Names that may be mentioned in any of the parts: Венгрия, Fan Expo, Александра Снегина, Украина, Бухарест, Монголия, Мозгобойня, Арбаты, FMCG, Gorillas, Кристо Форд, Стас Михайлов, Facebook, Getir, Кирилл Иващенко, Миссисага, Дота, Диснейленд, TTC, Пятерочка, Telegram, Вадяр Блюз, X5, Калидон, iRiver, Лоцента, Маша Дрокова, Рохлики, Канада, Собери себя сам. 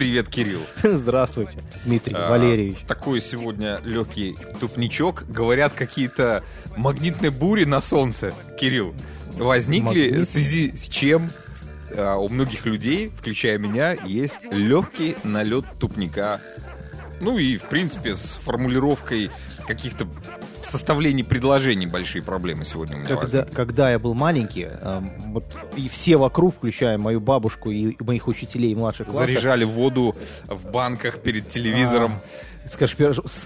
Привет, Кирилл. Здравствуйте, Дмитрий Валерьевич. Такой сегодня легкий тупничок. Говорят, какие-то магнитные бури на солнце, Кирилл, возникли в связи с чем? У многих людей, включая меня, есть легкий налет тупника. Ну и, в принципе, с формулировкой каких-то составлений предложений большие проблемы сегодня у меня возникли. Когда я был маленький, и все вокруг, включая мою бабушку и моих учителей младших классов... Заряжали воду в банках перед телевизором.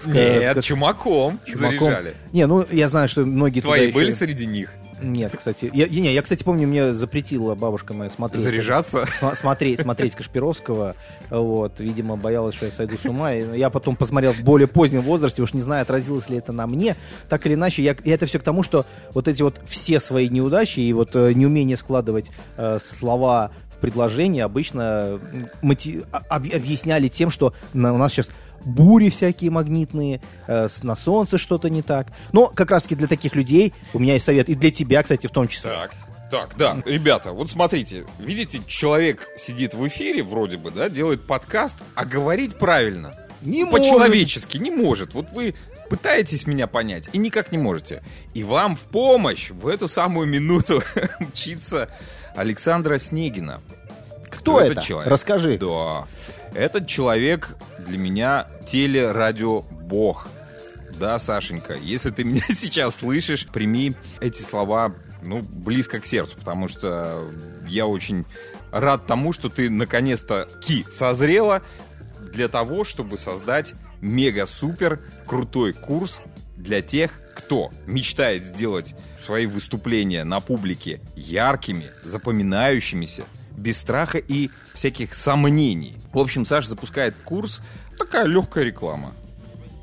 Нет, чумаком заряжали. Не, ну, я знаю, что многие... Твои были еще... среди них? Нет, кстати. Я, кстати, помню, мне запретила бабушка моя смотреть... Заряжаться? Смотреть Кашпировского. Вот, видимо, боялась, что я сойду с ума. И я потом посмотрел в более позднем возрасте, уж не знаю, отразилось ли это на мне. Так или иначе, я это все к тому, что вот эти вот все свои неудачи и вот неумение складывать слова в предложения обычно объясняли тем, что у нас сейчас... бури всякие магнитные, на солнце что-то не так. Но как раз-таки для таких людей у меня есть совет. И для тебя, кстати, в том числе. Так, да. Ребята, вот смотрите. Видите, человек сидит в эфире вроде бы, да, делает подкаст, а говорить правильно не по-человечески не может. Вот вы пытаетесь меня понять и никак не можете. И вам в помощь в эту самую минуту мчится Александра Снегина. Кто это? Человек? Расскажи. Да. Этот человек для меня телерадиобог. Да, Сашенька, если ты меня сейчас слышишь, прими эти слова, близко к сердцу, потому что я очень рад тому, что ты наконец-таки созрела для того, чтобы создать мега-супер крутой курс для тех, кто мечтает сделать свои выступления на публике яркими, запоминающимися, без страха и всяких сомнений. В общем, Саша запускает курс. Такая легкая реклама.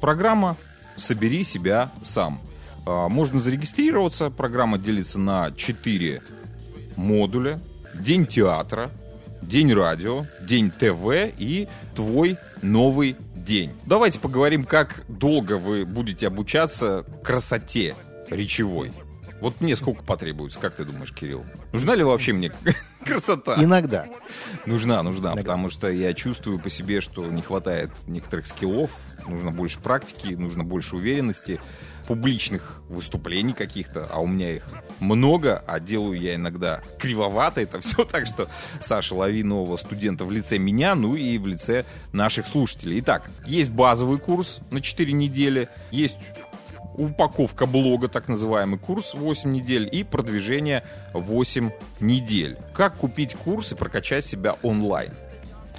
Программа «Собери себя сам». Можно зарегистрироваться. Программа делится на 4 модуля. День театра, день радио, день ТВ и твой новый день. Давайте поговорим, как долго вы будете обучаться красоте речевой. Вот мне сколько потребуется, как ты думаешь, Кирилл? Нужна ли вообще мне красота? Иногда. Нужна, потому что я чувствую по себе, что не хватает некоторых скиллов, нужно больше практики, нужно больше уверенности, публичных выступлений каких-то, а у меня их много, а делаю я иногда кривовато это все, так что, Саша, лови нового студента в лице меня, и в лице наших слушателей. Итак, есть базовый курс на 4 недели, есть... упаковка блога, так называемый курс 8 недель и продвижение 8 недель. Как купить курс и прокачать себя онлайн?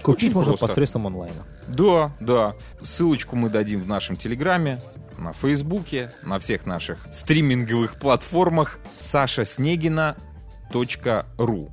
Купить очень можно просто. Посредством онлайна. Да. Ссылочку мы дадим в нашем Телеграме, на Фейсбуке, на всех наших стриминговых платформах. sashasnegina.ru.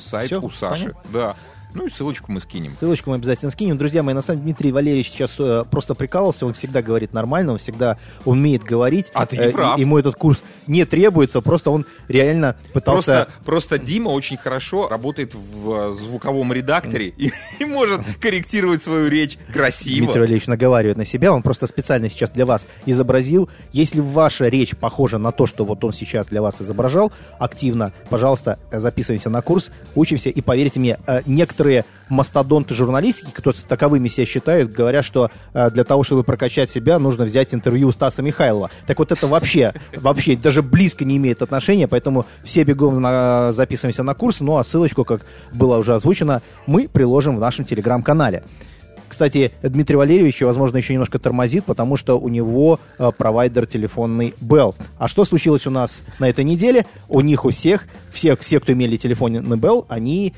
Сайт все, у Саши. Понятно? Да. И ссылочку мы скинем. Ссылочку мы обязательно скинем. Друзья мои, на самом деле Дмитрий Валерьевич сейчас просто прикалывался. Он всегда говорит нормально, он всегда умеет говорить. А ты не прав. Ему этот курс не требуется, просто он реально пытался... Просто Дима очень хорошо работает в звуковом редакторе и может корректировать свою речь красиво. Дмитрий Валерьевич наговаривает на себя. Он просто специально сейчас для вас изобразил. Если ваша речь похожа на то, что вот он сейчас для вас изображал активно, пожалуйста, записываемся на курс, учимся. И поверьте мне, некоторые мастодонты журналистики, кто с таковыми себя считают, говорят, что для того, чтобы прокачать себя, нужно взять интервью у Стаса Михайлова. Так вот это вообще даже близко не имеет отношения, поэтому все бегом записываемся на курс, а ссылочку, как было уже озвучено, мы приложим в нашем Телеграм-канале. Кстати, Дмитрий Валерьевич, возможно, еще немножко тормозит, потому что у него провайдер телефонный Bell. А что случилось у нас на этой неделе? У них у всех, все, кто имели телефонный Bell, они...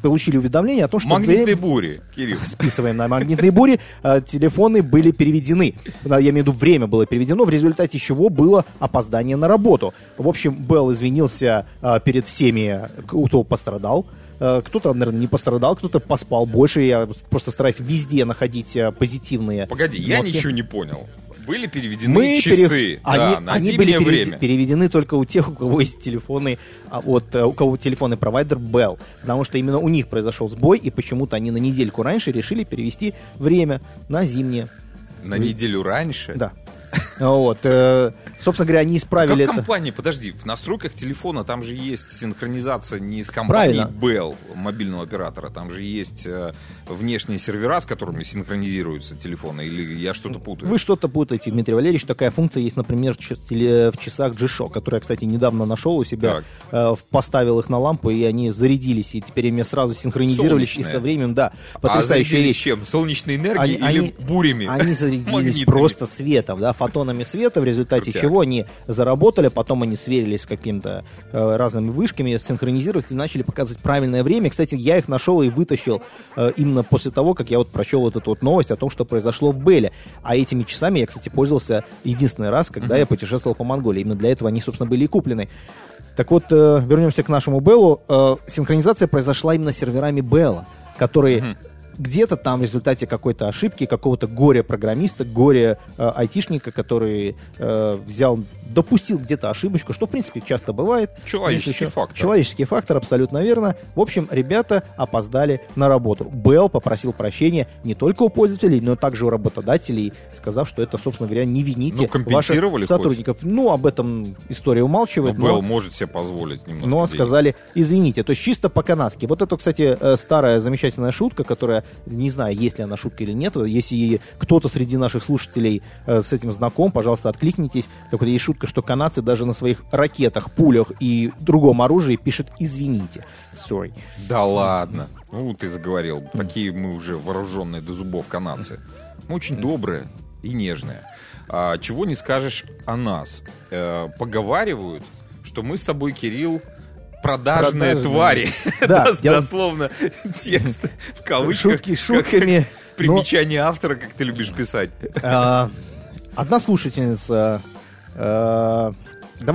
получили уведомление о том, что... Магнитные бури, Кирилл. Списываем на магнитные бури. Телефоны были переведены. Я имею в виду, время было переведено, в результате чего было опоздание на работу. В общем, Белл извинился перед всеми, кто пострадал. Кто-то, наверное, не пострадал, кто-то поспал больше. Я просто стараюсь везде находить позитивные... Погоди, я ничего не понял. Были переведены часы на зимнее время. Переведены только у тех, у кого есть телефоны, у кого телефонный провайдер Bell. Потому что именно у них произошел сбой, и почему-то они на недельку раньше решили перевести время на зимнее. На неделю раньше? Да. Вот. Собственно говоря, они исправили это. Как компания, подожди, в настройках телефона там же есть синхронизация не с компанией Bell, мобильного оператора, там же есть внешние сервера, с которыми синхронизируются телефоны, или я что-то путаю? Вы что-то путаете, Дмитрий Валерьевич. Такая функция есть, например, в часах G-Shock, которую я, кстати, недавно нашел у себя, поставил их на лампу, и они зарядились, и теперь ими сразу синхронизировались. Солнечные. И со временем, да, потрясающая вещь. Чем? Солнечной энергией или бурями? Они зарядились просто светом, да, фотонами света, в результате чего они заработали, потом они сверились с какими-то разными вышками, синхронизировались и начали показывать правильное время. Кстати, я их нашел и вытащил именно после того, как я вот прочел вот эту вот новость о том, что произошло в Белле. А этими часами я, кстати, пользовался единственный раз, когда я путешествовал по Монголии. Именно для этого они, собственно, были и куплены. Так вот, вернемся к нашему Беллу. Синхронизация произошла именно серверами Белла, которые... где-то там в результате какой-то ошибки какого-то горе-программиста, горе-айтишника, который допустил где-то ошибочку, что, в принципе, часто бывает. Человеческий фактор. Человеческий фактор, абсолютно верно. В общем, ребята опоздали на работу. Bell попросил прощения не только у пользователей, но также у работодателей, сказав, что это, собственно говоря, не вините ваших сотрудников. Хоть? Ну, об этом история умалчивает. Но Bell может себе позволить немножко. Но сказали, извините. То есть чисто по-канадски. Вот это, кстати, старая замечательная шутка, которая, не знаю, есть ли она шутка или нет. Если кто-то среди наших слушателей с этим знаком, пожалуйста, откликнитесь. Так вот, есть шутка, что канадцы даже на своих ракетах, пулях и другом оружии пишут «извините». Sorry. Да ладно. Ну, ты заговорил. Такие мы уже вооруженные до зубов канадцы. Мы очень добрые и нежные. А, чего не скажешь о нас. Поговаривают, что мы с тобой, Кирилл, продажные твари. Да, дословно текст в кавычках. Шутки шутками. Примечание автора, как ты любишь писать. Одна слушательница... Давай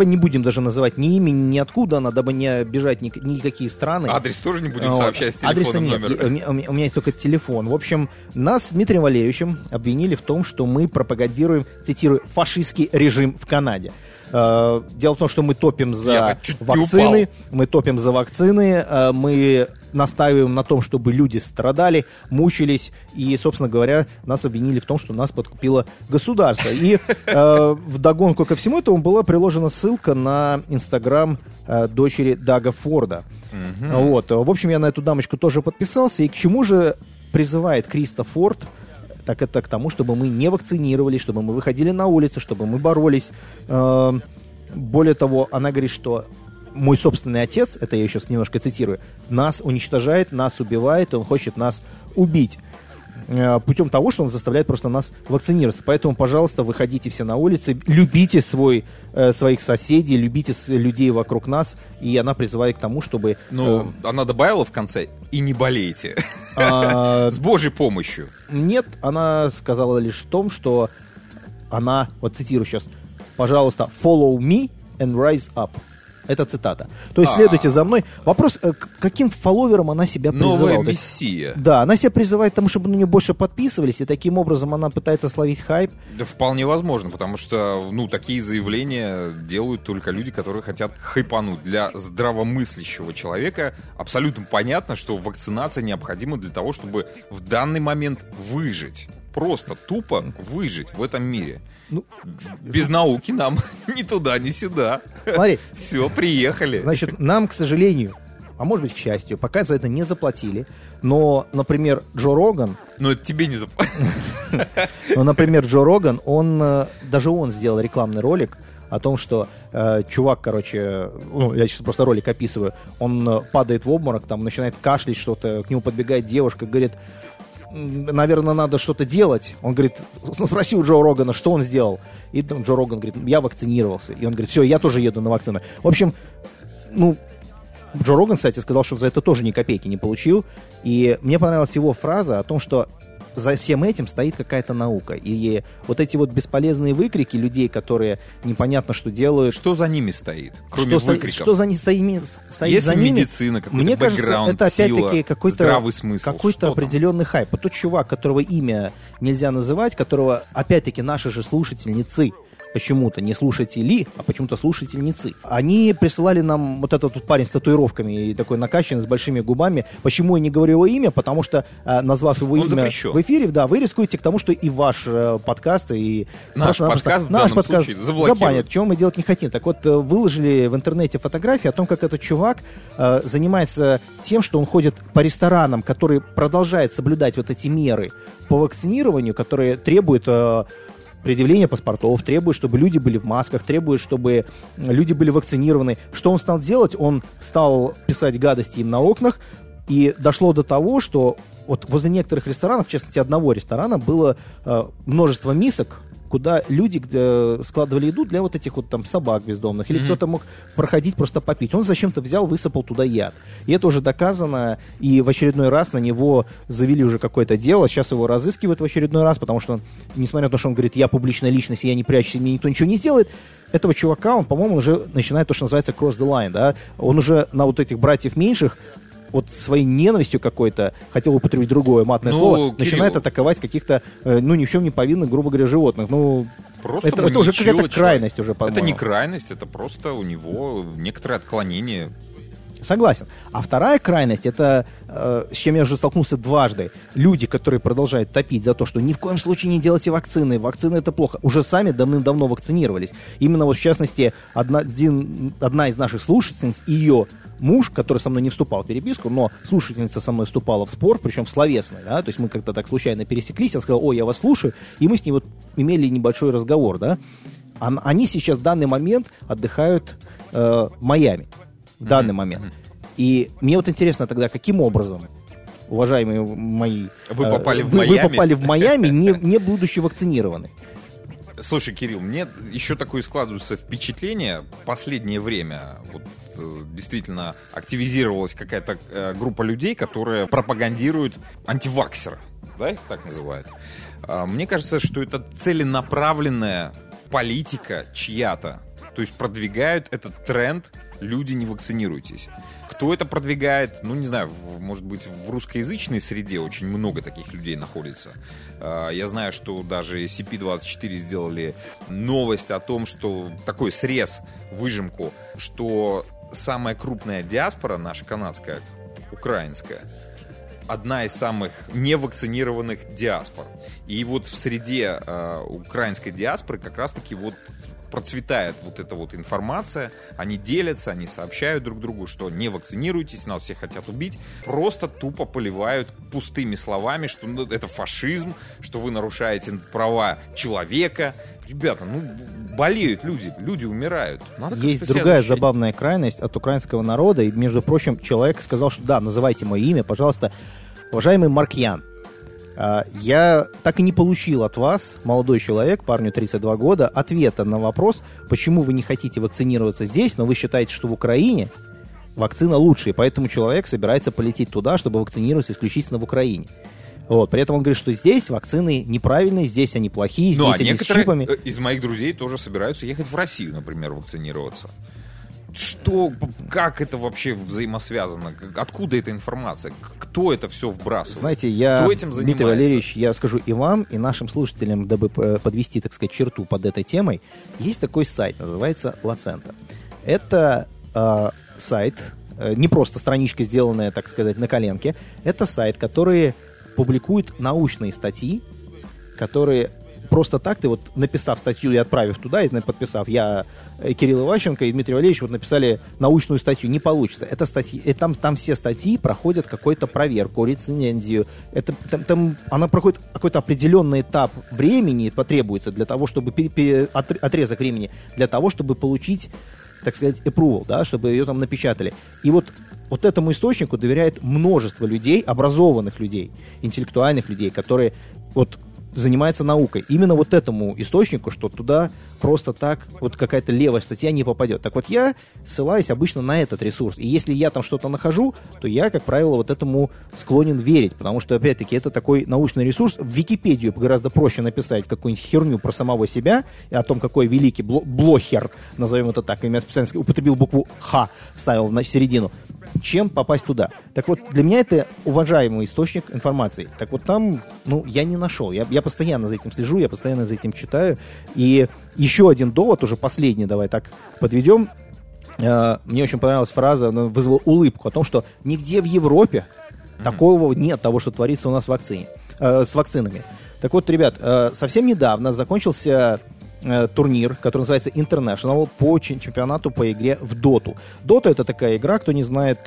не будем даже называть ни имени, ни откуда она, дабы не обижать никакие страны. Адрес тоже не будем сообщать с телефоном. Адреса нет, у меня есть только телефон. В общем, нас с Дмитрием Валерьевичем обвинили в том, что мы пропагандируем, цитирую, фашистский режим в Канаде. Дело в том, что мы топим за вакцины, мы настаиваем на том, чтобы люди страдали, мучились, и, собственно говоря, нас обвинили в том, что нас подкупило государство. И вдогонку ко всему этому была приложена ссылка на Инстаграм дочери Дуга Форда. Вот. В общем, я на эту дамочку тоже подписался, и к чему же призывает Кристо Форд? Так это к тому, чтобы мы не вакцинировались, чтобы мы выходили на улицу, чтобы мы боролись. Более того, она говорит, что мой собственный отец, это я еще немножко цитирую, нас уничтожает, нас убивает, он хочет нас убить. Путем того, что он заставляет просто нас вакцинироваться. Поэтому, пожалуйста, выходите все на улицы, любите своих соседей, любите людей вокруг нас. И она призывает к тому, чтобы... Ну, она добавила в конце «и не болейте». С Божьей помощью. Нет, она сказала лишь в том, что она, вот цитирую сейчас, пожалуйста, «follow me and rise up». Это цитата. То есть следуйте за мной. Вопрос, каким фолловером она себя призывала? Новая мессия. Да, она себя призывает к тому, чтобы на нее больше подписывались, и таким образом она пытается словить хайп. Да, вполне возможно, потому что, ну, такие заявления делают только люди, которые хотят хайпануть. Для здравомыслящего человека абсолютно понятно, что вакцинация необходима для того, чтобы в данный момент выжить. Просто тупо выжить в этом мире. Ну, без науки нам ни туда, ни сюда. Смотри. Все, приехали. Значит, нам, к сожалению, а может быть, к счастью, пока за это не заплатили. Но, например, Джо Роган... Ну, это тебе не заплатили. Но, например, Джо Роган, он сделал рекламный ролик о том, что чувак, короче, я сейчас просто ролик описываю, он падает в обморок, там начинает кашлять что-то, к нему подбегает девушка, говорит... наверное, надо что-то делать. Он говорит, спроси у Джо Рогана, что он сделал. И Джо Роган говорит, я вакцинировался. И он говорит, все, я тоже еду на вакцину. В общем, Джо Роган, кстати, сказал, что за это тоже ни копейки не получил. И мне понравилась его фраза о том, что за всем этим стоит какая-то наука. И вот эти вот бесполезные выкрики людей, которые непонятно что делают... Что за ними стоит, кроме выкриков? Что за ними стоит? Есть за ними медицина, какой-то мне бэкграунд, кажется, это опять-таки здравый смысл. Какой-то определенный хайп. Вот тот чувак, которого имя нельзя называть, которого, опять-таки, наши же слушательницы почему-то, не слушатели, а почему-то слушательницы. Они присылали нам вот этот вот парень с татуировками и такой накачанный, с большими губами. Почему я не говорю его имя? Потому что, назвав его имя в эфире, да, вы рискуете к тому, что и ваш подкаст, и наш подкаст, забанят, чего мы делать не хотим. Так вот, выложили в интернете фотографии о том, как этот чувак занимается тем, что он ходит по ресторанам, которые продолжают соблюдать вот эти меры по вакцинированию, которые требуют предъявления паспортов, требует, чтобы люди были в масках, требует, чтобы люди были вакцинированы. Что он стал делать? Он стал писать гадости им на окнах, и дошло до того, что вот возле некоторых ресторанов, в частности одного ресторана, было множество мисок, куда люди складывали еду для вот этих вот там собак бездомных, или кто-то мог проходить просто попить. Он зачем-то взял, высыпал туда яд. И это уже доказано, и в очередной раз на него завели уже какое-то дело, сейчас его разыскивают в очередной раз, потому что он, несмотря на то, что он говорит, я публичная личность, я не прячусь, мне никто ничего не сделает, этого чувака, он, по-моему, уже начинает то, что называется cross the line, да, он уже на вот этих братьев меньших вот своей ненавистью какой-то, хотел употребить другое матное слово, Кирилл, начинает атаковать каких-то, ни в чем не повинных, грубо говоря, животных. Ну, просто это уже какая-то крайность уже, по-моему. Это не крайность, это просто у него некоторое отклонение. Согласен. А вторая крайность, это с чем я уже столкнулся дважды. Люди, которые продолжают топить за то, что ни в коем случае не делайте вакцины, вакцины это плохо, уже сами давным-давно вакцинировались. Именно вот в частности одна из наших слушательниц, ее муж, который со мной не вступал в переписку, но слушательница со мной вступала в спор, причем в словесный, да, то есть мы как-то так случайно пересеклись, я сказал, я вас слушаю, и мы с ней вот имели небольшой разговор, да. Они сейчас в данный момент отдыхают в Майами, в данный момент. И мне вот интересно тогда, каким образом, уважаемые мои, вы попали в Майами, не будучи вакцинированы? Слушай, Кирилл, мне еще такое складывается впечатление. Последнее время вот, действительно активизировалась какая-то группа людей, которые пропагандируют антиваксера, да, их так называют. Мне кажется, что это целенаправленная политика чья-то. То есть продвигают этот тренд «люди, не вакцинируйтесь». Кто это продвигает? Ну, не знаю, может быть, в русскоязычной среде очень много таких людей находится. Я знаю, что даже CP24 сделали новость о том, что такой срез, выжимку, что самая крупная диаспора наша канадская, украинская, одна из самых невакцинированных диаспор. И вот в среде украинской диаспоры как раз-таки вот процветает вот эта вот информация, они делятся, они сообщают друг другу, что не вакцинируйтесь, нас все хотят убить, просто тупо поливают пустыми словами, что это фашизм, что вы нарушаете права человека. Ребята, болеют люди умирают. Надо есть другая забавная крайность от украинского народа, и, между прочим, человек сказал, что да, называйте мое имя, пожалуйста, уважаемый Маркян. Я так и не получил от вас, молодой человек, парню 32 года, ответа на вопрос, почему вы не хотите вакцинироваться здесь, но вы считаете, что в Украине вакцина лучше, и поэтому человек собирается полететь туда, чтобы вакцинироваться исключительно в Украине. Вот. При этом он говорит, что здесь вакцины неправильные, здесь они плохие, здесь они с чипами. Некоторые из моих друзей тоже собираются ехать в Россию, например, вакцинироваться. Что, как это вообще взаимосвязано? Откуда эта информация? Кто это все вбрасывает? Знаете, кто этим занимается? Дмитрий Валерьевич, я скажу и вам, и нашим слушателям, дабы подвести, так сказать, черту под этой темой, есть такой сайт, называется Лоцента. Это сайт, не просто страничка, сделанная, так сказать, на коленке. Это сайт, который публикует научные статьи, которые... Просто так ты, вот написав статью и отправив туда, и подписав, я, Кирилл Иващенко и Дмитрий Валерьевич, вот написали научную статью. Не получится. Это статьи, там все статьи проходят какую-то проверку, рецензию. Она проходит какой-то определенный этап времени, потребуется для того, чтобы отрезок времени, для того, чтобы получить, так сказать, approval, да, чтобы ее там напечатали. И вот этому источнику доверяет множество людей, образованных людей, интеллектуальных людей, которые вот занимается наукой. Именно вот этому источнику, что туда просто так вот какая-то левая статья не попадет. Так вот, я ссылаюсь обычно на этот ресурс. И если я там что-то нахожу, то я, как правило, вот этому склонен верить. Потому что, опять-таки, это такой научный ресурс. В Википедию гораздо проще написать какую-нибудь херню про самого себя, о том, какой великий блохер, назовем это так, я специально употребил букву «Х», вставил в середину, чем попасть туда. Так вот, для меня это уважаемый источник информации. Так вот, там Ну, я не нашел. Я постоянно за этим слежу, я постоянно за этим читаю. И еще один довод, уже последний, давай так подведем. Мне очень понравилась фраза, она вызвала улыбку, о том, что нигде в Европе такого нет, того, что творится у нас в вакцине, с вакцинами. Так вот, ребят, совсем недавно закончился турнир, который называется International, по чемпионату по игре в Доту. Дота — это такая игра, кто не знает,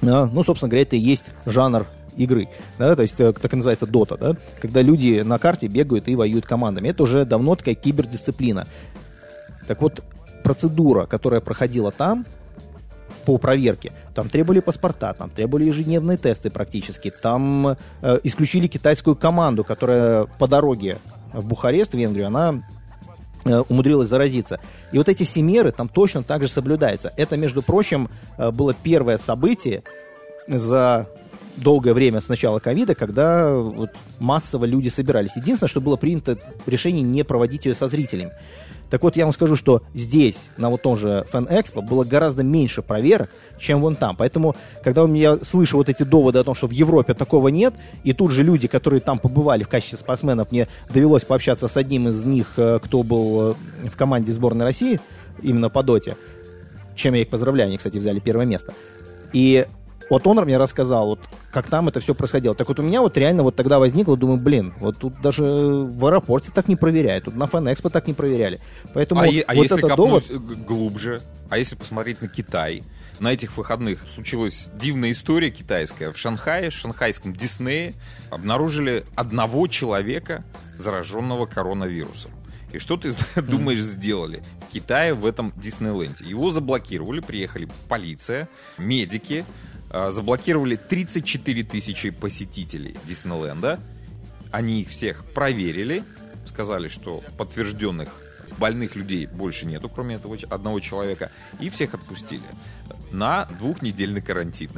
ну, собственно говоря, это и есть жанр игры, да, то есть так и называется Дота, да, когда люди на карте бегают и воюют командами. Это уже давно такая кибердисциплина. Так вот, процедура, которая проходила там по проверке, там требовали паспорта, там требовали ежедневные тесты практически, там исключили китайскую команду, которая по дороге в Бухарест, в Венгрию, она умудрилась заразиться. И вот эти все меры там точно так же соблюдаются. Это, между прочим, было первое событие за долгое время с начала ковида, когда вот массово люди собирались. Единственное, что было принято решение не проводить ее со зрителями. Так вот, я вам скажу, что здесь, на вот том же Fan Expo, было гораздо меньше проверок, чем вон там. Поэтому, когда я слышу вот эти доводы о том, что в Европе такого нет, и тут же люди, которые там побывали в качестве спортсменов, мне довелось пообщаться с одним из них, кто был в команде сборной России, именно по доте, чем я их поздравляю, они, кстати, взяли первое место. И вот он мне рассказал, вот, как там это все происходило. Так вот у меня вот реально вот тогда возникло, думаю, блин, вот тут даже в аэропорте так не проверяют, тут на Фан-Экспо так не проверяли. Поэтому вот если этот копнуть довод глубже, а если посмотреть на Китай, на этих выходных случилась дивная история китайская. В Шанхае, в шанхайском Диснее обнаружили одного человека, зараженного коронавирусом. И что ты думаешь сделали в Китае в этом Диснейленде? Его заблокировали, приехали полиция, медики, заблокировали 34 тысячи посетителей Диснейленда. Они их всех проверили, сказали, что подтвержденных больных людей больше нету, кроме этого одного человека, и всех отпустили на двухнедельный карантин.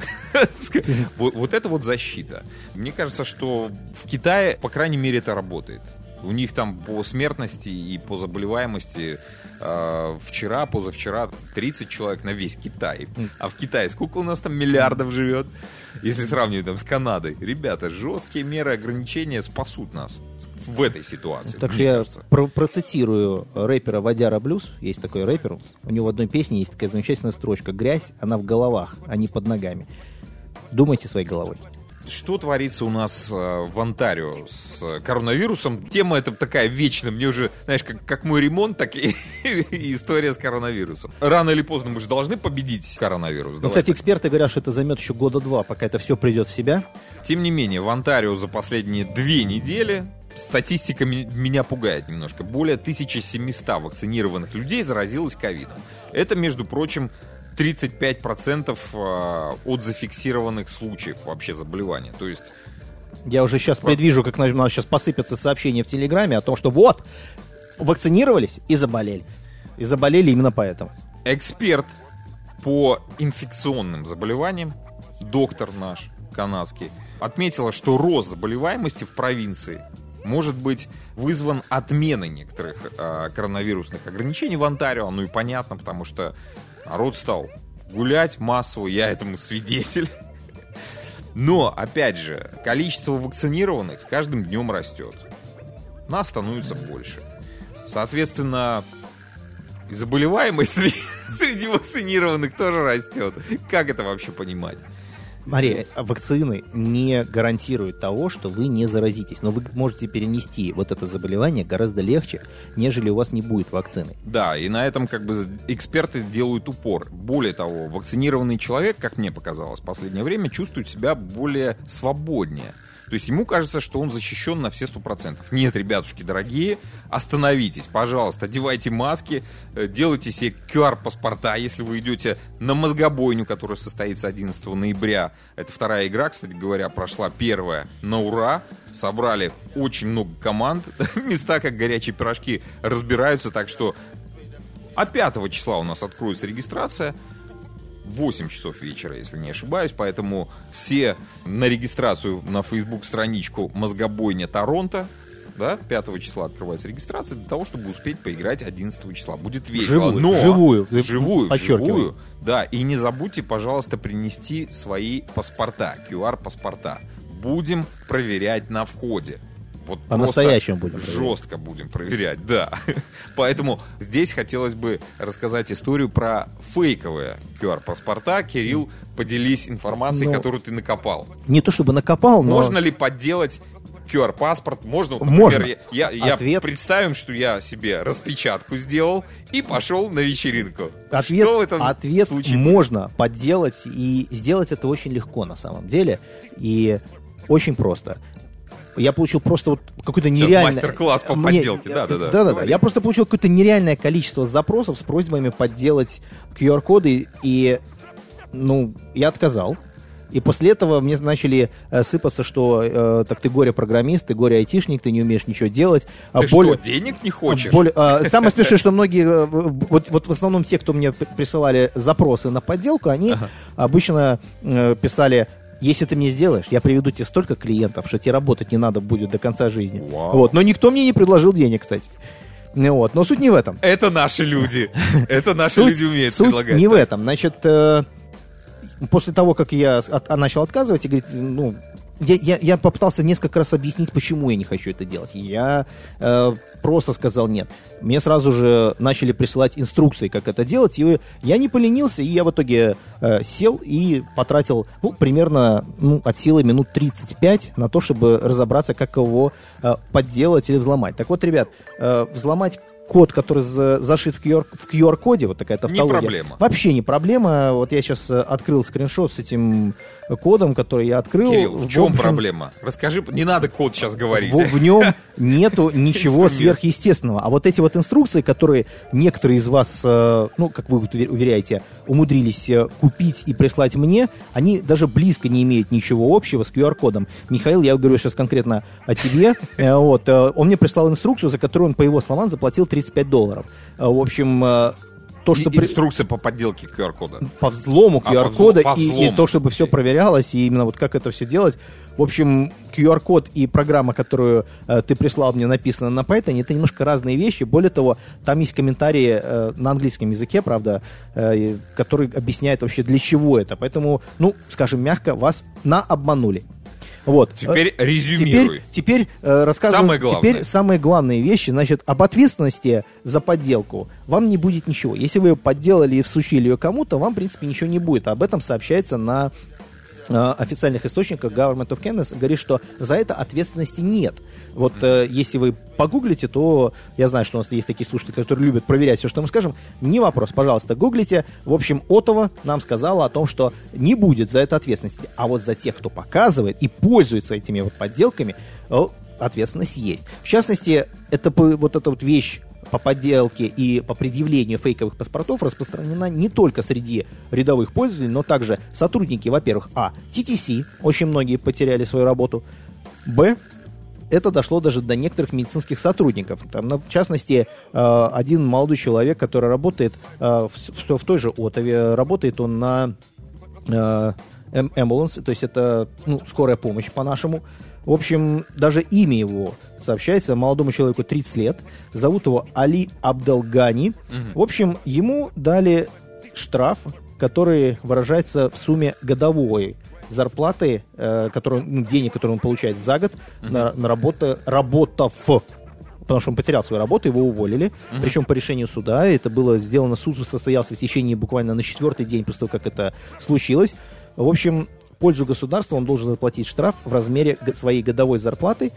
Вот это вот защита. Мне кажется, что в Китае, по крайней мере, это работает. У них там по смертности и по заболеваемости вчера, позавчера 30 человек на весь Китай. А в Китае сколько у нас там миллиардов живет? Если сравнивать там с Канадой. Ребята, жесткие меры ограничения спасут нас в этой ситуации. Так что я процитирую рэпера Вадяра Блюз. Есть такой рэпер. У него в одной песне есть такая замечательная строчка. Грязь, она в головах, а не под ногами. Думайте своей головой. Что творится у нас в Онтарио с коронавирусом? Тема эта такая вечная. Мне уже, знаешь, как мой ремонт, так и история с коронавирусом. Рано или поздно мы же должны победить коронавирус. Ну, кстати, эксперты говорят, что это займет еще года два, пока это все придет в себя. Тем не менее, в Онтарио за последние 2 недели статистика меня пугает немножко. Более 1700 вакцинированных людей заразилось ковидом. Это, между прочим, 35% от зафиксированных случаев вообще заболевания. То есть я уже сейчас предвижу, как нам сейчас посыпятся сообщения в Телеграме о том, что вот, вакцинировались и заболели. И заболели именно поэтому. Эксперт по инфекционным заболеваниям, доктор наш канадский, отметила, что рост заболеваемости в провинции может быть вызван отменой некоторых коронавирусных ограничений в Онтарио. Ну и понятно, потому что народ стал гулять массово, я этому свидетель. Но, опять же, количество вакцинированных с каждым днем растет. Нас становится больше. Соответственно, заболеваемость среди вакцинированных тоже растет. Как это вообще понимать? Мария, вакцины не гарантируют того, что вы не заразитесь. Но вы можете перенести вот это заболевание гораздо легче, нежели у вас не будет вакцины. Да, и на этом как бы эксперты делают упор. Более того, вакцинированный человек, как мне показалось в последнее время, чувствует себя более свободнее. То есть ему кажется, что он защищен на все 100%. Нет, ребятушки дорогие, остановитесь, пожалуйста, одевайте маски, делайте себе QR-паспорта, если вы идете на Мозгобойню, которая состоится 11 ноября. Это вторая игра, кстати говоря, прошла первая на ура. Собрали очень много команд. Места, как горячие пирожки, разбираются. Так что а 5 числа у нас откроется регистрация. 8 часов вечера, если не ошибаюсь. Поэтому все на регистрацию на Facebook-страничку «Мозгобойня Торонто», да, 5 числа открывается регистрация для того, чтобы успеть поиграть 11 числа. Будет весело. Живую. Да, и не забудьте, пожалуйста, принести свои паспорта, QR-паспорта. будем проверять на входе. Вот по-настоящему будем жестко проверять. Будем проверять, да. Поэтому здесь хотелось бы рассказать историю про фейковые QR-паспорта. Кирилл, поделись информацией, которую ты накопал. Не то чтобы накопал, но... Можно ли подделать QR-паспорт? Можно, вот, например, можно. Я представим, что я себе распечатку сделал и пошел на вечеринку. Ответ можно подделать, и сделать это очень легко на самом деле, и очень просто. Я получил просто вот какой-то нереальный... Мастер-класс по подделке, да-да-да. Да-да-да. Я просто получил какое-то нереальное количество запросов с просьбами подделать QR-коды, и, я отказал. И после этого мне начали сыпаться, что так ты горе-программист, ты горе-айтишник, ты не умеешь ничего делать. Ты что, денег не хочешь? Самое смешное, что многие, вот в основном те, кто мне присылали запросы на подделку, они обычно писали: если ты мне сделаешь, я приведу тебе столько клиентов, что тебе работать не надо будет до конца жизни. Wow. Вот. Но никто мне не предложил денег, кстати. Вот. Но суть не в этом. Это наши люди. Это наши люди умеют предлагать. Суть не в этом. Значит, после того, как я начал отказывать, и говорит, я попытался несколько раз объяснить, почему я не хочу это делать. Я просто сказал нет. Мне сразу же начали присылать инструкции, как это делать. И я не поленился, и я в итоге сел и потратил примерно от силы минут 35 на то, чтобы разобраться, как его подделать или взломать. Так вот, ребят, взломать код, который зашит в QR-коде, вот такая тавтология. Не проблема. Вообще не проблема. Вот я сейчас открыл скриншот с этим кодом, который я открыл. Кирилл, в чем проблема? Расскажи, не надо код сейчас говорить. В нем нету ничего сверхъестественного. А вот эти вот инструкции, которые некоторые из вас, как вы уверяете, умудрились купить и прислать мне, они даже близко не имеют ничего общего с QR-кодом. Михаил, я говорю сейчас конкретно о тебе. Вот, он мне прислал инструкцию, за которую он, по его словам, заплатил $35. В общем... Инструкция по подделке QR-кода. По взлому QR-кода и то, чтобы все проверялось, и именно вот как это все делать. В общем, QR-код и программа, которую ты прислал мне, написана на Python, это немножко разные вещи. Более того, там есть комментарии на английском языке, правда, которые объясняют вообще, для чего это. Поэтому, скажем мягко, вас наобманули. Вот. Теперь резюмируй. Теперь рассказываем самые главные вещи. Значит, об ответственности за подделку вам не будет ничего. Если вы ее подделали и всучили ее кому-то, вам, в принципе, ничего не будет. Об этом сообщается на официальных источниках. Government of Canada говорит, что за это ответственности нет. Вот если вы погуглите, то я знаю, что у нас есть такие слушатели, которые любят проверять все, что мы скажем. Не вопрос, пожалуйста, гуглите. В общем, ОТОВ нам сказала о том, что не будет за это ответственности. А вот за тех, кто показывает и пользуется этими вот подделками, ответственность есть. В частности, эта вещь по подделке и по предъявлению фейковых паспортов распространена не только среди рядовых пользователей, но также сотрудники, во-первых, TTC, очень многие потеряли свою работу, б, это дошло даже до некоторых медицинских сотрудников. Там, в частности, один молодой человек, который работает в той же ОТОВе, работает он на ambulance, то есть это скорая помощь по-нашему. В общем, даже имя его сообщается. Молодому человеку 30 лет. Зовут его Али Абдалгани. В общем, ему дали штраф, который выражается в сумме годовой зарплаты, денег, которые он получает за год, на работав. Потому что он потерял свою работу, его уволили. Причем по решению суда. Это было сделано, суд состоялся в течение буквально на 4-й день после того, как это случилось. В общем... В пользу государства он должен заплатить штраф в размере своей годовой зарплаты,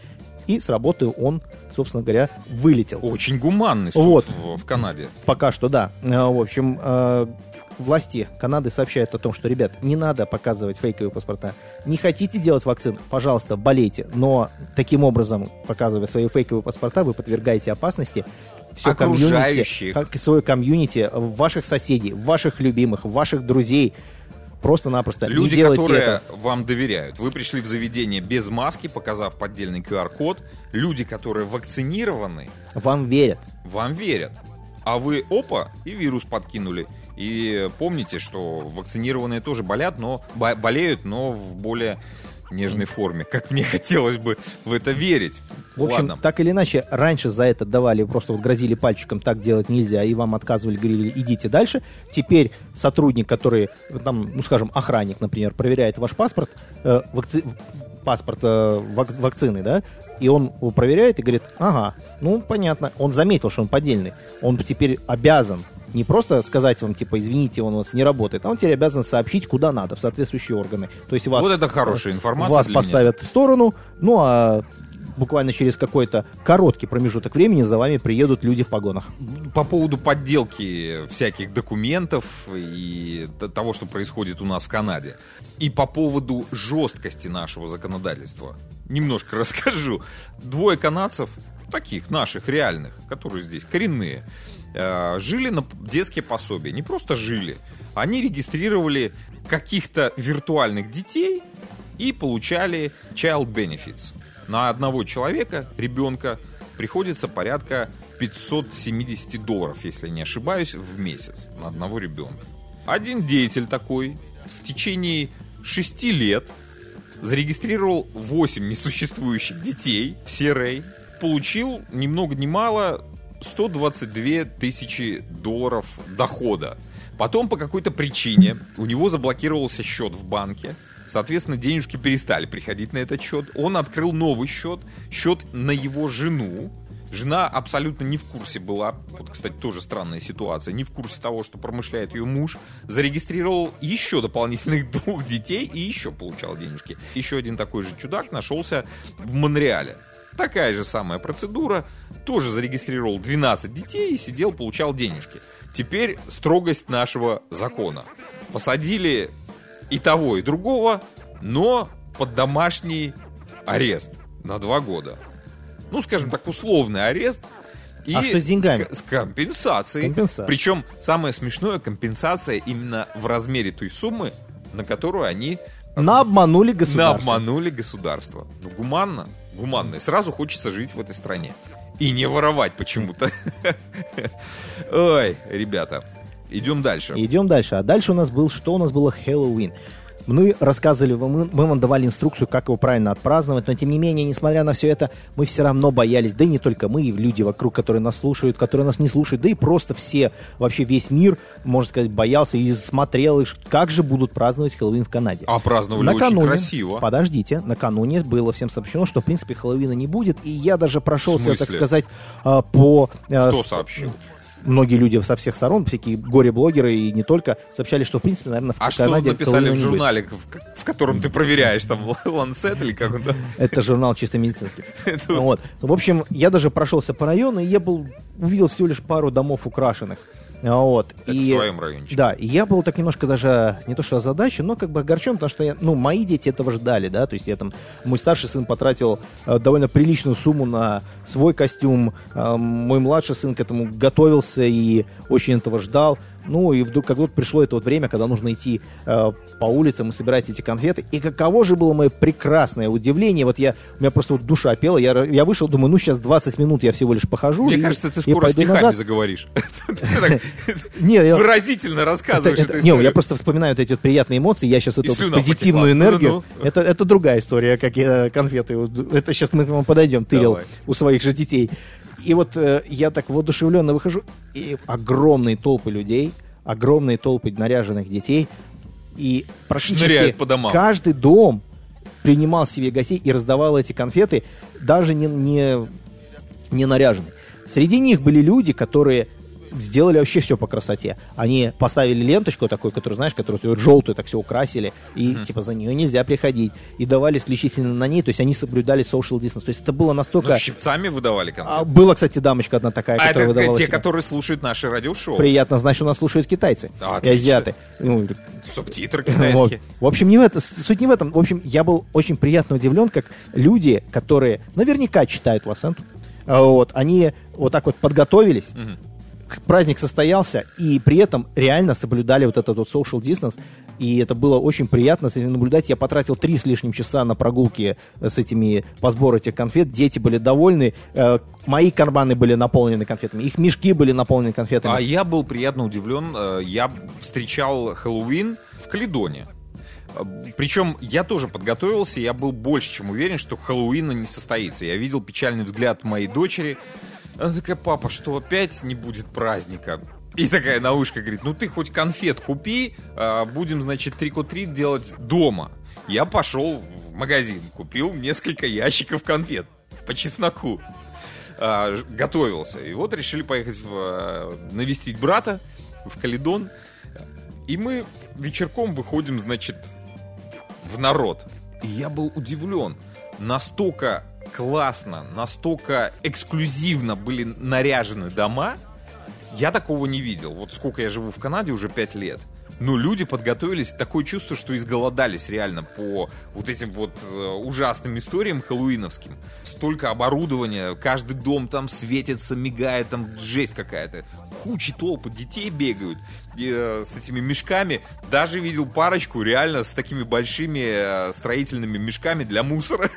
и с работы он, собственно говоря, вылетел. Очень гуманный суд в Канаде. Пока что, да. В общем, власти Канады сообщают о том, что, ребят, не надо показывать фейковые паспорта. Не хотите делать вакцину? Пожалуйста, болейте. Но таким образом, показывая свои фейковые паспорта, вы подвергаете опасности все комьюнити, свое комьюнити, ваших соседей, ваших любимых, ваших друзей. Просто-напросто не делайте это. Люди, которые вам доверяют. Вы пришли в заведение без маски, показав поддельный QR-код. Люди, которые вакцинированы... Вам верят. А вы, и вирус подкинули. И помните, что вакцинированные тоже болеют, но в более нежной форме. Как мне хотелось бы в это верить. В общем, так или иначе, раньше за это давали, просто грозили пальчиком, так делать нельзя, и вам отказывали, говорили, идите дальше. Теперь сотрудник, который, там, охранник, например, проверяет ваш паспорт, паспорта вакцины, да, и он его проверяет и говорит, ага, ну, понятно, он заметил, что он поддельный, он теперь обязан не просто сказать вам, типа, извините, он у нас не работает, а он теперь обязан сообщить, куда надо, в соответствующие органы. То есть вас, вот это хорошая информация, вас поставят в сторону, ну, а буквально через какой-то короткий промежуток времени за вами приедут люди в погонах. По поводу подделки всяких документов и того, что происходит у нас в Канаде, и по поводу жесткости нашего законодательства немножко расскажу. Двое канадцев, таких наших реальных, которые здесь коренные, жили на детские пособия. Не просто жили, они регистрировали каких-то виртуальных детей и получали child benefits. На одного человека, ребенка, приходится порядка $570, если не ошибаюсь, в месяц на одного ребенка. Один деятель такой в течение 6 лет зарегистрировал 8 несуществующих детей в CRA, получил ни много ни мало $122 000 дохода. Потом по какой-то причине у него заблокировался счет в банке. Соответственно, денежки перестали приходить на этот счет. Он открыл новый счет, счет на его жену. Жена абсолютно не в курсе была. Вот, кстати, тоже странная ситуация. Не в курсе того, что промышляет ее муж. Зарегистрировал еще дополнительных 2 детей и еще получал денежки. Еще один такой же чудак нашелся в Монреале. Такая же самая процедура. Тоже зарегистрировал 12 детей и сидел, получал денежки. Теперь строгость нашего закона. Посадили и того, и другого, но под домашний арест на 2 года. Ну, скажем так, условный арест. И а что с деньгами? С компенсацией. Причем самое смешное, компенсация именно в размере той суммы, на которую они наобманули государство. Ну, гуманно, гуманно. И сразу хочется жить в этой стране. И не воровать почему-то. Ой, ребята. Идем дальше. А дальше у нас был, что у нас было? Хэллоуин. Мы рассказывали, мы вам давали инструкцию, как его правильно отпраздновать, но тем не менее, несмотря на все это, мы все равно боялись, да и не только мы, и люди вокруг, которые нас слушают, которые нас не слушают, да и просто все, вообще весь мир, можно сказать, боялся и смотрел, как же будут праздновать Хэллоуин в Канаде. А праздновали накануне, очень красиво. Подождите, накануне было всем сообщено, что в принципе Хэллоуина не будет, и я даже прошелся, так сказать, по... Кто сообщил? Многие люди со всех сторон, всякие горе-блогеры и не только, сообщали, что, в принципе, наверное, в Канаде... А что написали в журнале, в котором ты проверяешь, там, Лансет или как он там? Это журнал чисто медицинский. Вот. В общем, я даже прошелся по району, и я увидел всего лишь пару домов украшенных. Вот. Это и, в своем райончике. Да, и я был так немножко даже, не то что озадачен, но как бы огорчен, потому что мои дети этого ждали, да, то есть я там, мой старший сын потратил довольно приличную сумму на свой костюм, мой младший сын к этому готовился и очень этого ждал. Ну, и вдруг как вот пришло это вот время, когда нужно идти по улицам и собирать эти конфеты. И каково же было мое прекрасное удивление. Вот у меня просто вот душа пела. Я вышел, думаю, ну, сейчас 20 минут я всего лишь похожу. Мне кажется, ты скоро стихами заговоришь. Выразительно рассказываешь эту историю. Не, я просто вспоминаю эти приятные эмоции. Я сейчас эту позитивную энергию. Это другая история, как конфеты. Это сейчас мы к вам подойдем, тырил у своих же детей. И вот я так воодушевленно выхожу, и огромные толпы людей, огромные толпы наряженных детей, и практически каждый дом принимал себе гостей и раздавал эти конфеты, даже не наряженные. Среди них были люди, которые сделали вообще все по красоте. Они поставили ленточку такую, которую, знаешь, которую желтую, так все украсили, и типа за нее нельзя приходить. И давали исключительно на ней, то есть они соблюдали social distance. То есть это было настолько... Ну, щипцами выдавали конфеты. А, была, кстати, дамочка одна такая, которая выдавала... А это те, которые слушают наши радиошоу. Приятно знать, что нас слушают китайцы и азиаты. Субтитры китайские. В общем, суть не в этом. В общем, я был очень приятно удивлен, как люди, которые наверняка читают Лоценту, вот, они вот так вот подготовились, праздник состоялся, и при этом реально соблюдали вот этот вот social distance, и это было очень приятно наблюдать. Я потратил 3 с лишним часа на прогулки с этими, по сбору этих конфет, дети были довольны, мои карманы были наполнены конфетами, их мешки были наполнены конфетами. А я был приятно удивлен, я встречал Хэллоуин в Калидоне. Причем я тоже подготовился, я был больше чем уверен, что Хэллоуина не состоится. Я видел печальный взгляд моей дочери. Она такая: папа, что опять не будет праздника? И такая на ушко говорит: ну ты хоть конфет купи, будем, значит, трик-о-трит делать дома. я пошел в магазин, купил несколько ящиков конфет по чесноку, готовился. И вот решили поехать навестить брата в Калидон. И мы вечерком выходим, значит, в народ. И я был удивлен. Настолько классно, настолько эксклюзивно были наряжены дома. Я такого не видел. Вот сколько я живу в Канаде, уже 5 лет. Но люди подготовились, такое чувство, что изголодались реально по вот этим вот ужасным историям хэллоуиновским. Столько оборудования, каждый дом там светится, мигает, там жесть какая-то. Куча толпы детей бегают с этими мешками. Даже видел парочку реально с такими большими строительными мешками для мусора.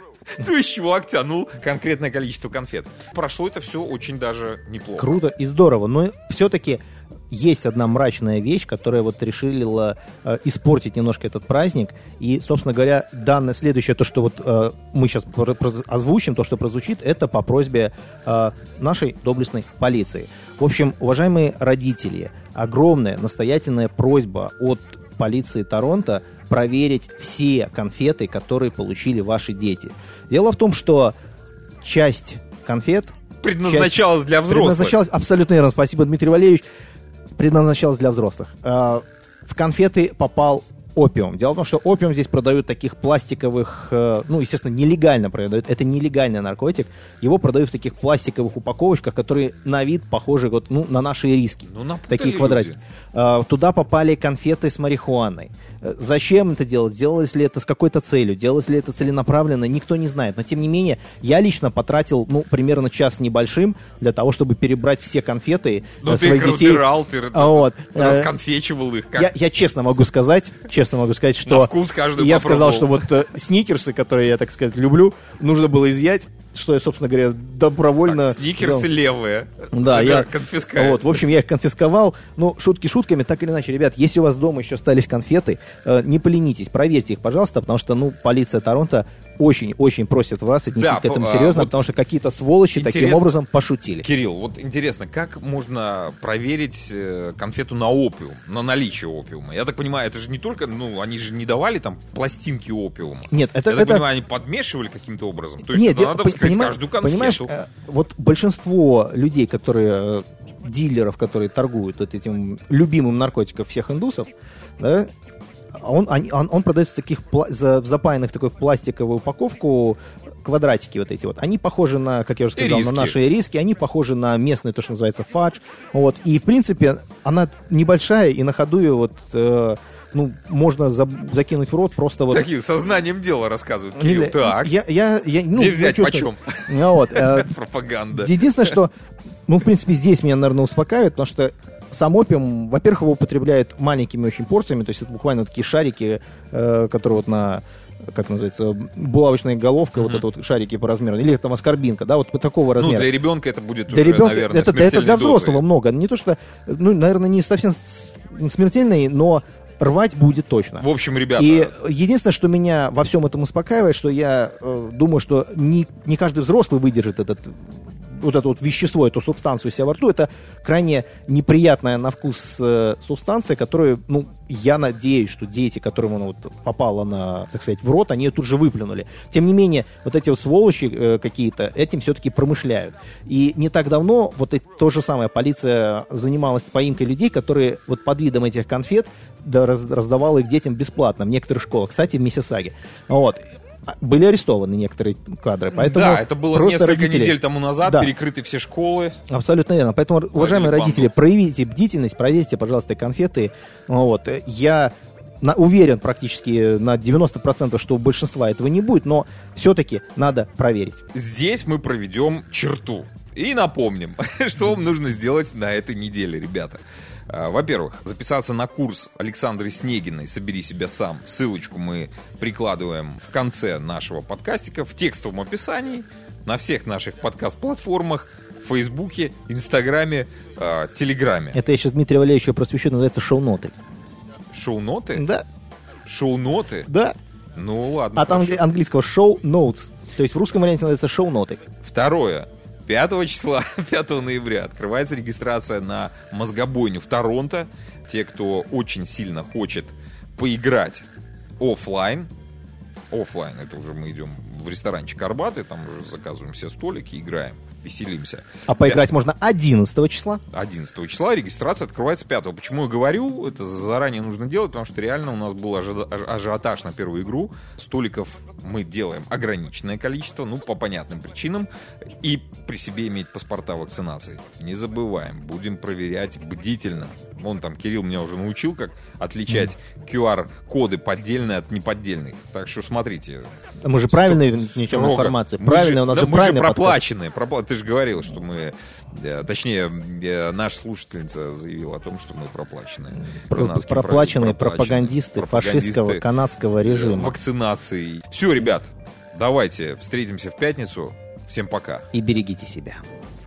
То есть чувак тянул конкретное количество конфет. Прошло это все очень даже неплохо. Круто и здорово, но все-таки... Есть одна мрачная вещь, которая вот решила испортить немножко этот праздник. И, собственно говоря, данное следующее, то, что вот мы сейчас озвучим, то, что прозвучит, это по просьбе нашей доблестной полиции. В общем, уважаемые родители, огромная настоятельная просьба от полиции Торонто проверить все конфеты, которые получили ваши дети. Дело в том, что часть конфет... Предназначалась для взрослых. Предназначалась, абсолютно верно, спасибо, Дмитрий Валерьевич. Предназначалась для взрослых. В конфеты попал опиум. Дело в том, что опиум здесь продают таких пластиковых... Ну, естественно, нелегально продают. Это нелегальный наркотик. Его продают в таких пластиковых упаковочках, которые на вид похожи вот, ну, на наши ириски. Ну, такие квадратики. Туда попали конфеты с марихуаной. Зачем это делать? Делалось ли это с какой-то целью? Делалось ли это целенаправленно? Никто не знает. Но, тем не менее, я лично потратил, ну, примерно час небольшим для того, чтобы перебрать все конфеты своих детей. Ну, ты их разбирал, ты расконфечивал их. Я честно могу сказать, что... На вкус каждый я попробовал. Сказал, что вот сникерсы, которые я, так сказать, люблю, нужно было изъять, что я, собственно говоря, добровольно... Так, сникерсы левые. Да, я конфисковал. Вот, в общем, я их конфисковал. Но шутки шутками, так или иначе, ребят, если у вас дома еще остались конфеты, не поленитесь, проверьте их, пожалуйста, потому что, ну, полиция Торонто очень-очень просит вас отнестись к этому серьезно, потому что какие-то сволочи таким образом пошутили. Кирилл, вот интересно, как можно проверить конфету на опиум, на наличие опиума? Я так понимаю, это же не только, ну, они же не давали там пластинки опиума. Нет, Я так понимаю, они подмешивали каким-то образом? То есть надо вскрыть каждую конфету. Понимаешь, вот большинство людей, которые... дилеров, которые торгуют вот этим любимым наркотиком всех индусов, да, он продается в таких запаянных такой в пластиковую упаковку квадратики вот эти вот. Они похожи на, как я уже сказал, на наши ириски, они похожи на местный, то, что называется, фадж. Вот. И, в принципе, она небольшая, и на ходу ее вот... можно закинуть в рот просто вот... Такие, сознанием дела рассказывают. Кирилл, так. Где взять, почем? Пропаганда. Единственное, что, в принципе, здесь меня, наверное, успокаивает, потому что сам опиум, во-первых, его употребляют маленькими очень порциями, то есть это буквально такие шарики, которые вот на... как называется, булавочная головка, вот это вот шарики по размеру, или там аскорбинка, да, вот такого размера. Ну, для ребенка это будет уже, наверное, смертельной дозой. Это для взрослого много. Не то, что, наверное, не совсем смертельный, но рвать будет точно. В общем, ребята... И единственное, что меня во всем этом успокаивает, что я думаю, что не каждый взрослый выдержит это вещество, эту субстанцию у себя во рту. Это крайне неприятная на вкус субстанция, которую, я надеюсь, что дети, которым она вот попала на, так сказать, в рот, они ее тут же выплюнули. Тем не менее, вот эти вот сволочи какие-то этим все-таки промышляют. И не так давно вот это, то же самое, полиция занималась поимкой людей, которые вот под видом этих конфет раздавала их детям бесплатно в некоторых школах. Кстати, в Миссисаги. Вот. Были арестованы некоторые кадры. Поэтому это было несколько недель тому назад, перекрыты все школы. Абсолютно верно. Поэтому, уважаемые родители, проявите бдительность, проверьте, пожалуйста, конфеты. Вот. Я уверен практически на 90%, что у большинства этого не будет, но все-таки надо проверить. Здесь мы проведем черту. И напомним, что вам нужно сделать на этой неделе, ребята. Во-первых, записаться на курс Александры Снегиной «Собери себя сам». Ссылочку мы прикладываем в конце нашего подкастика, в текстовом описании, на всех наших подкаст-платформах, в Фейсбуке, Инстаграме, Телеграме. Это я сейчас Дмитрия Валерьевича просвещу, называется «Шоу-ноты». Шоу-ноты? Да. Шоу-ноты? Да. Ну ладно. А хорошо. Там английского «шоу-ноутс». То есть в русском варианте называется «шоу-ноты». Второе. 5 числа, 5 ноября, открывается регистрация на Мозгобойню в Торонто. Те, кто очень сильно хочет поиграть офлайн, офлайн. Это уже мы идем в ресторанчик Арбаты, там уже заказываем все столики, играем, веселимся. А поиграть можно 11 числа? 11 числа, регистрация открывается 5-го. Почему я говорю, это заранее нужно делать, потому что реально у нас был ажиотаж на первую игру. Столиков мы делаем ограниченное количество, ну, по понятным причинам. И при себе иметь паспорта вакцинации. Не забываем, будем проверять бдительно. Вон там Кирилл меня уже научил, как отличать QR-коды поддельные от неподдельных. Так что смотрите. Мы же правильные несем информацию. Правильно, у нас же правильные. Мы же проплаченные. Ты же говорил, что мы... Точнее, наша слушательница заявила о том, что мы проплаченные. Проплаченные пропагандисты фашистского канадского режима. Вакцинации. Все, ребят, давайте встретимся в пятницу. Всем пока. И берегите себя.